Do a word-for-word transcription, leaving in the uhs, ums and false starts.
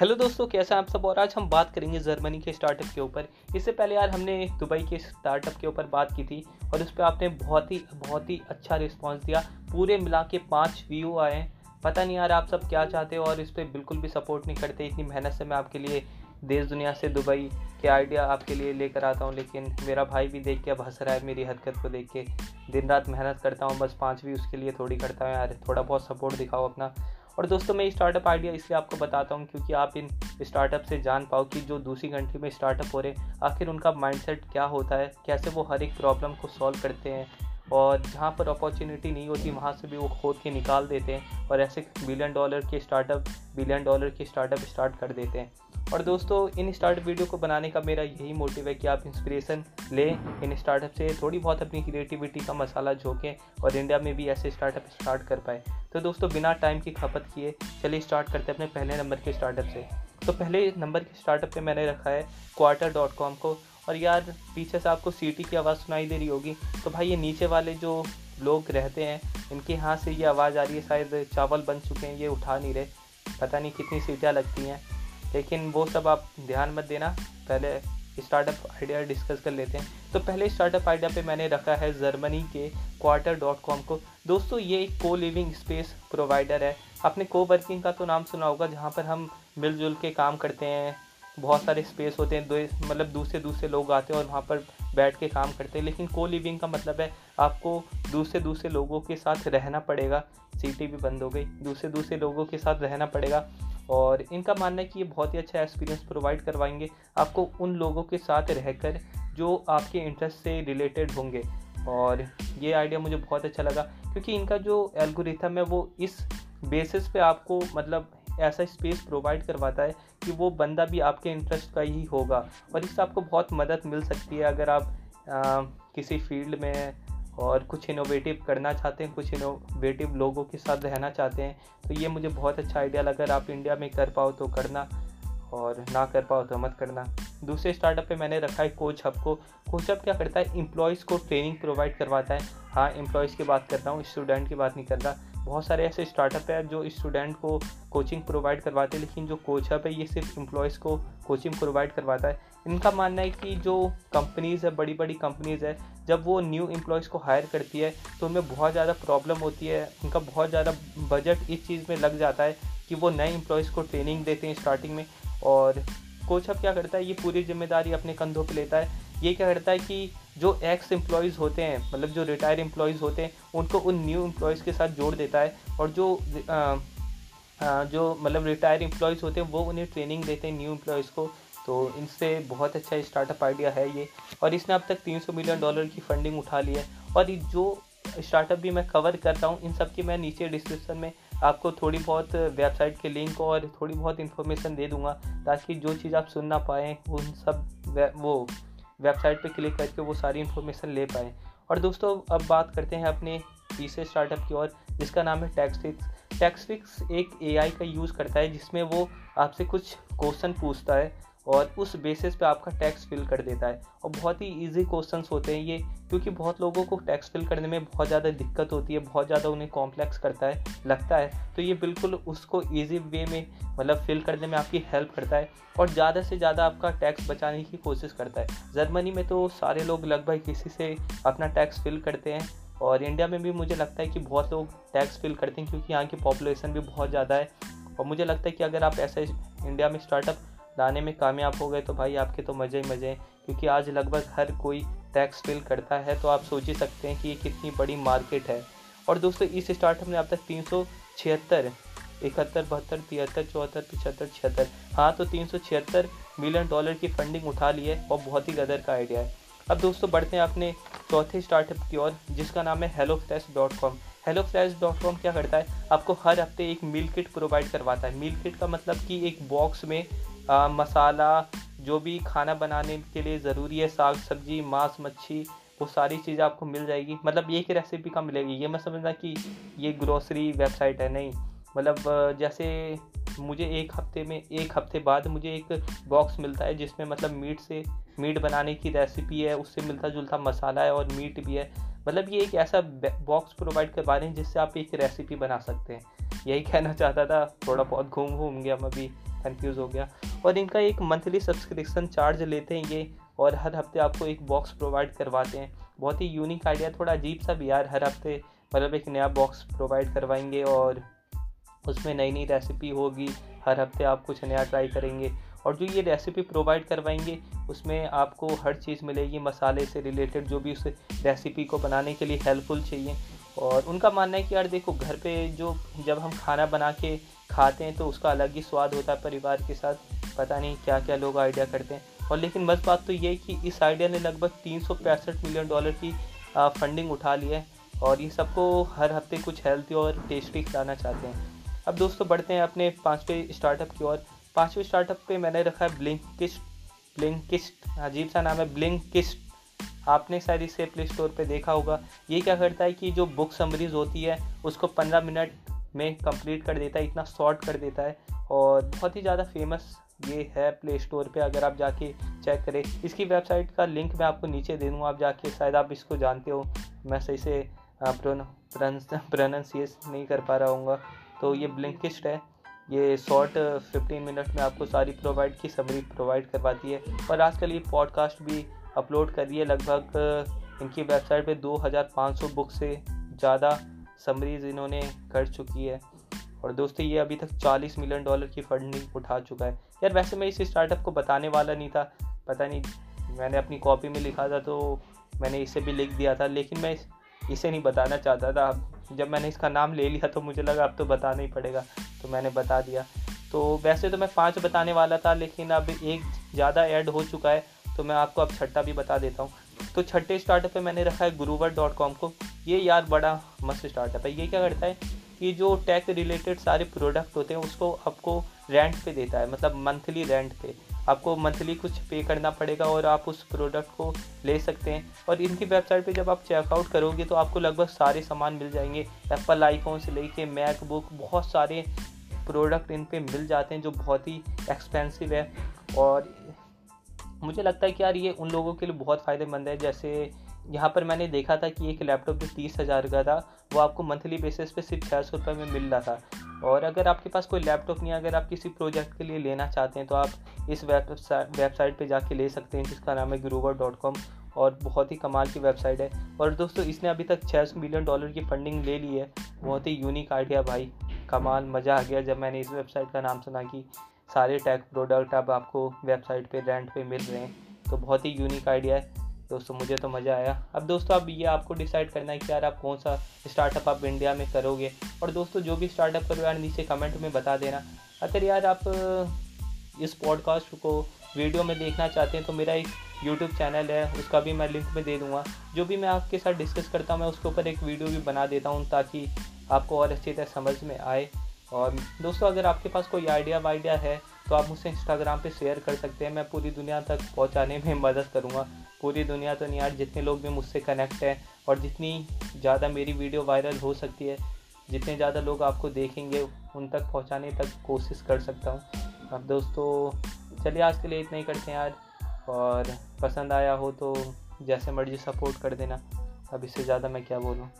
Hello दोस्तों, कैसा आप सब। और आज हम बात करेंगे जर्मनी के स्टार्टअप के ऊपर। इससे पहले यार हमने दुबई के स्टार्टअप के ऊपर बात की थी और उस पर आपने बहुत ही बहुत ही अच्छा रिस्पांस दिया। पूरे मिला के पाँच व्यू आए हैं। पता नहीं यार आप सब क्या चाहते हो और इस पर बिल्कुल भी सपोर्ट नहीं करते। इतनी मेहनत से मैं आपके लिए देश दुनिया से दुबई के आइडिया आपके लिए लेकर आता हूँ, लेकिन मेरा भाई भी देख के अब हंस रहा है मेरी हरकत को देख के। दिन रात मेहनत करता हूँ, बस पाँच व्यू उसके लिए थोड़ी करता हूँ यार। थोड़ा बहुत सपोर्ट दिखाओ अपना। और दोस्तों मैं स्टार्टअप आइडिया इसलिए आपको बताता हूँ क्योंकि आप इन स्टार्टअप से जान पाओ कि जो दूसरी कंट्री में स्टार्टअप हो रहे हैं आखिर उनका माइंडसेट क्या होता है, कैसे वो हर एक प्रॉब्लम को सॉल्व करते हैं और जहाँ पर अपॉर्चुनिटी नहीं होती वहाँ से भी वो खोद के निकाल देते हैं और ऐसे बिलियन डॉलर के स्टार्टअप बिलियन डॉलर के स्टार्टअप स्टार्ट कर देते हैं। और दोस्तों इन स्टार्टअप वीडियो को बनाने का मेरा यही मोटिव है कि आप इंस्पिरेशन लें इन स्टार्टअप से, थोड़ी बहुत अपनी क्रिएटिविटी का मसाला झोंकें और इंडिया में भी ऐसे स्टार्टअप स्टार्ट कर पाए। तो दोस्तों बिना टाइम की खपत किए चलिए स्टार्ट करते हैं अपने पहले नंबर के स्टार्टअप से। तो पहले नंबर के स्टार्टअप पे मैंने रखा है क्वार्टर डॉट कॉम को। और यार पीछे से आपको सीटी की आवाज़ सुनाई दे रही होगी, तो भाई ये नीचे वाले जो लोग रहते हैं इनके यहाँ से ये आवाज़ आ रही है। शायद चावल बन चुके हैं, ये उठा नहीं रहे, पता नहीं कितनी सीटियाँ लगती हैं, लेकिन वो सब आप ध्यान मत देना। पहले स्टार्टअप आइडिया डिस्कस कर लेते हैं। तो पहले स्टार्टअप आइडिया पे मैंने रखा है जर्मनी के क्वार्टर डॉट कॉम को। दोस्तों ये एक को लिविंग स्पेस प्रोवाइडर है। आपने को वर्किंग का तो नाम सुना होगा, जहाँ पर हम मिलजुल के काम करते हैं, बहुत सारे स्पेस होते हैं, दो मतलब दूसरे दूसरे लोग आते हैं और वहाँ पर बैठ के काम करते हैं। लेकिन को लिविंग का मतलब है आपको दूसरे दूसरे लोगों के साथ रहना पड़ेगा। सीटी भी बंद हो गई। दूसरे दूसरे लोगों के साथ रहना पड़ेगा और इनका मानना है कि ये बहुत ही अच्छा एक्सपीरियंस प्रोवाइड करवाएंगे आपको उन लोगों के साथ रहकर जो आपके इंटरेस्ट से रिलेटेड होंगे। और ये आइडिया मुझे बहुत अच्छा लगा क्योंकि इनका जो एल्गोरिथम है वो इस बेसिस पे आपको मतलब ऐसा स्पेस प्रोवाइड करवाता है कि वो बंदा भी आपके इंटरेस्ट का ही होगा और इससे आपको बहुत मदद मिल सकती है। अगर आप आ, किसी फील्ड में और कुछ इनोवेटिव करना चाहते हैं, कुछ इनोवेटिव लोगों के साथ रहना चाहते हैं, तो ये मुझे बहुत अच्छा आइडिया लगा। अगर आप इंडिया में कर पाओ तो करना और ना कर पाओ तो मत करना। दूसरे स्टार्टअप पे मैंने रखा है कोच हब को। कोच हब क्या करता है, एम्प्लॉयज़ को ट्रेनिंग प्रोवाइड करवाता है। हाँ, एम्प्लॉयज़ की बात कर रहा हूँ, स्टूडेंट की बात नहीं कर रहा। बहुत सारे ऐसे स्टार्टअप है जो स्टूडेंट को कोचिंग प्रोवाइड करवाते हैं, लेकिन जो कोच हब है ये सिर्फ एम्प्लॉयज़ को कोचिंग प्रोवाइड करवाता है। इनका मानना है कि जो कंपनीज़ है, बड़ी बड़ी कंपनीज़ है, जब वो न्यू एम्प्लॉयज़ को हायर करती है तो उनमें बहुत ज़्यादा प्रॉब्लम होती है। उनका बहुत ज़्यादा बजट इस चीज़ में लग जाता है कि वो नए एम्प्लॉयज़ को ट्रेनिंग देते हैं स्टार्टिंग में। और कोच अब क्या करता है, ये पूरी जिम्मेदारी अपने कंधों पे लेता है। ये क्या करता है कि जो एक्स एम्प्लॉयज़ होते हैं, मतलब जो रिटायर एम्प्लॉयज़ होते हैं, उनको उन न्यू एम्प्लॉयज़ के साथ जोड़ देता है और जो आ, आ, जो मतलब रिटायर एम्प्लॉयज़ होते हैं वो उन्हें ट्रेनिंग देते हैं न्यू एम्प्लॉयज़ को। तो इनसे बहुत अच्छा स्टार्टअप आइडिया है ये और इसने अब तक तीन सौ मिलियन डॉलर की फंडिंग उठा ली है। और जो स्टार्टअप भी मैं कवर करता हूँ इन सब की मैं नीचे डिस्क्रिप्शन में आपको थोड़ी बहुत वेबसाइट के लिंक और थोड़ी बहुत इन्फॉर्मेशन दे दूँगा, ताकि जो चीज़ आप सुन ना पाएँ उन सब वे, वो वेबसाइट पे क्लिक करके वो सारी इन्फॉर्मेशन ले पाएँ। और दोस्तों अब बात करते हैं अपने तीसरे स्टार्टअप की और, जिसका नाम है टैक्सफिक्स। टैक्सफिक्स एक एआई का यूज़ करता है जिसमें वो आपसे कुछ क्वेश्चन पूछता है और उस बेसिस पे आपका टैक्स फिल कर देता है। और बहुत ही इजी क्वेश्चंस होते हैं ये, क्योंकि बहुत लोगों को टैक्स फिल करने में बहुत ज़्यादा दिक्कत होती है, बहुत ज़्यादा उन्हें कॉम्प्लेक्स करता है लगता है। तो ये बिल्कुल उसको इजी वे में मतलब फिल करने में आपकी हेल्प करता है और ज़्यादा से ज़्यादा आपका टैक्स बचाने की कोशिश करता है। जर्मनी में तो सारे लोग लगभग किसी से अपना टैक्स फिल करते हैं और इंडिया में भी मुझे लगता है कि बहुत लोग टैक्स फिल करते हैं क्योंकि यहाँ की पॉपुलेशन भी बहुत ज़्यादा है। और मुझे लगता है कि अगर आप ऐसे इंडिया में स्टार्टअप लाने में कामयाब हो गए तो भाई आपके तो मज़े ही मज़े हैं, क्योंकि आज लगभग हर कोई टैक्स फिल करता है। तो आप सोच ही सकते हैं कि ये कितनी बड़ी मार्केट है। और दोस्तों इस स्टार्टअप ने अब तक तीन सौ छिहत्तर इकहत्तर बहत्तर तिहत्तर चौहत्तर पिछहत्तर छिहत्तर हाँ तो तीन सौ छिहत्तर मिलियन डॉलर की फंडिंग उठा ली है और बहुत ही गदर का आइडिया है। अब दोस्तों बढ़ते हैं अपने चौथे स्टार्टअप की ओर, जिसका नाम है hello fresh dot com. Hello fresh dot com क्या करता है, आपको हर हफ्ते एक मील किट प्रोवाइड करवाता है। मील किट का मतलब कि एक बॉक्स में आ, मसाला, जो भी खाना बनाने के लिए ज़रूरी है, साग सब्जी, मांस मच्छी, वो सारी चीज़ें आपको मिल जाएगी। मतलब एक रेसिपी का मिलेगी। ये मैं समझना कि ये ग्रोसरी वेबसाइट है, नहीं। मतलब जैसे मुझे एक हफ्ते में एक हफ्ते बाद मुझे एक बॉक्स मिलता है जिसमें मतलब मीट से मीट बनाने की रेसिपी है, उससे मिलता जुलता मसाला है और मीट भी है। मतलब ये एक ऐसा बॉक्स प्रोवाइड करवा रहे हैं जिससे आप एक रेसिपी बना सकते हैं। यही कहना चाहता था, थोड़ा बहुत घूम घूम गया मैं अभी। कंफ्यूज हो गया। और इनका एक मंथली सब्सक्रिप्शन चार्ज लेते हैं ये, और हर हफ्ते आपको एक बॉक्स प्रोवाइड करवाते हैं। बहुत ही यूनिक आइडिया, थोड़ा अजीब सा भी यार। हर हफ्ते मतलब एक नया बॉक्स प्रोवाइड करवाएंगे और उसमें नई नई रेसिपी होगी। हर हफ्ते आप कुछ नया ट्राई करेंगे, और जो ये रेसिपी प्रोवाइड करवाएंगे उसमें आपको हर चीज़ मिलेगी, मसाले से रिलेटेड जो भी उस रेसिपी को बनाने के लिए हेल्पफुल चाहिए। और उनका मानना है कि यार देखो, घर पे जो जब हम खाना बना के खाते हैं तो उसका अलग ही स्वाद होता है। परिवार के साथ पता नहीं क्या क्या लोग आइडिया करते हैं। और लेकिन बस बात तो ये है कि इस आइडिया ने लगभग तीन सौ पैंसठ मिलियन डॉलर की फंडिंग उठा ली है, और ये सबको हर हफ्ते कुछ हेल्थी और टेस्टी खिलाना चाहते हैं। अब दोस्तों बढ़ते हैं अपने पाँचवें स्टार्टअप की ओर। पाँचवें स्टार्टअप पे मैंने रखा है ब्लिंकिस्ट। ब्लिंकिस्ट अजीब सा नाम है, ब्लिंकिस्ट। आपने शायद इसे प्ले स्टोर पे देखा होगा। ये क्या करता है कि जो बुक समरीज होती है उसको पंद्रह मिनट में कंप्लीट कर देता है, इतना शॉर्ट कर देता है। और बहुत ही ज़्यादा फेमस ये है प्ले स्टोर पे, अगर आप जाके चेक करें। इसकी वेबसाइट का लिंक मैं आपको नीचे दे दूँगा, आप जाके, शायद आप इसको जानते हो, मैं सही से प्रोनाउंसिएट नहीं कर पा रहा हूँगा। तो ये ब्लिंकिस्ट है, ये शॉर्ट पंद्रह मिनट में आपको सारी प्रोवाइड की समरी प्रोवाइड करवाती है। और आजकल ये पॉडकास्ट भी अपलोड कर रही है। लगभग इनकी वेबसाइट पे दो हज़ार पाँच सौ बुक से ज़्यादा समरीज इन्होंने कर चुकी है। और दोस्तों ये अभी तक चालीस मिलियन डॉलर की फंडिंग उठा चुका है। यार वैसे मैं इस स्टार्टअप को बताने वाला नहीं था, पता नहीं, मैंने अपनी कॉपी में लिखा था तो मैंने इसे भी लिख दिया था, लेकिन मैं इसे नहीं बताना चाहता था। जब मैंने इसका नाम ले लिया तो मुझे लगा अब तो बताना ही पड़ेगा, तो मैंने बता दिया। तो वैसे तो मैं पांच बताने वाला था, लेकिन अब एक ज़्यादा ऐड हो चुका है तो मैं आपको अब छठा भी बता देता हूँ। तो छठे स्टार्टअप पे मैंने रखा है ग्रूवर डॉट कॉम को। ये यार बड़ा मस्त स्टार्टअप है। ये क्या करता है कि जो टेक रिलेटेड सारे प्रोडक्ट होते हैं उसको आपको रेंट पे देता है, मतलब मंथली रेंट पे। आपको मंथली कुछ पे करना पड़ेगा और आप उस प्रोडक्ट को ले सकते हैं। और इनकी वेबसाइट पे जब आप चेकआउट करोगे तो आपको लगभग सारे सामान मिल जाएंगे, एप्पल आईफोन से लेके मैकबुक, बहुत सारे प्रोडक्ट इन पे मिल जाते हैं जो बहुत ही एक्सपेंसिव है। और मुझे लगता है कि यार ये उन लोगों के लिए बहुत फ़ायदेमंद है। जैसे यहाँ पर मैंने देखा था कि एक लैपटॉप जो तीस हज़ार का था वो आपको मंथली बेसिस पे सिर्फ छः सौ रुपये में मिल रहा था। और अगर आपके पास कोई लैपटॉप नहीं है, अगर आप किसी प्रोजेक्ट के लिए लेना चाहते हैं तो आप इस वेबसाइट वेबसाइट पे जाके ले सकते हैं, जिसका नाम है ग्रूवर डॉट कॉम। और बहुत ही कमाल की वेबसाइट है। और दोस्तों इसने अभी तक छः सौ मिलियन डॉलर की फंडिंग ले ली है। बहुत ही यूनिक आइडिया भाई, कमाल, मज़ा आ गया जब मैंने इस वेबसाइट का नाम सुना कि सारे टेक प्रोडक्ट अब आपको वेबसाइट पर रेंट पर मिल रहे हैं। तो बहुत ही यूनिक आइडिया है दोस्तों, मुझे तो मज़ा आया। अब दोस्तों अब ये आपको डिसाइड करना है कि यार आप कौन सा स्टार्टअप आप इंडिया में करोगे। और दोस्तों जो भी स्टार्टअप करो यार नीचे कमेंट में बता देना। अगर यार आप इस पॉडकास्ट को वीडियो में देखना चाहते हैं तो मेरा एक यूट्यूब चैनल है, उसका भी मैं लिंक में दे दूँगा। जो भी मैं आपके साथ डिस्कस करता हूँ मैं उसके ऊपर एक वीडियो भी बना देता हूँ ताकि आपको और अच्छी तरह समझ में आए। और दोस्तों अगर आपके पास कोई आइडिया वाइडिया है तो आप मुझसे इंस्टाग्राम पे शेयर कर सकते हैं, मैं पूरी दुनिया तक पहुंचाने में मदद करूंगा। पूरी दुनिया तो नहीं यार, जितने लोग भी मुझसे कनेक्ट हैं और जितनी ज़्यादा मेरी वीडियो वायरल हो सकती है, जितने ज़्यादा लोग आपको देखेंगे उन तक पहुंचाने तक कोशिश कर सकता हूं। अब दोस्तों चलिए आज के लिए इतना ही करते हैं यार, और पसंद आया हो तो जैसे मर्जी सपोर्ट कर देना। अब इससे ज़्यादा मैं क्या बोलूँ।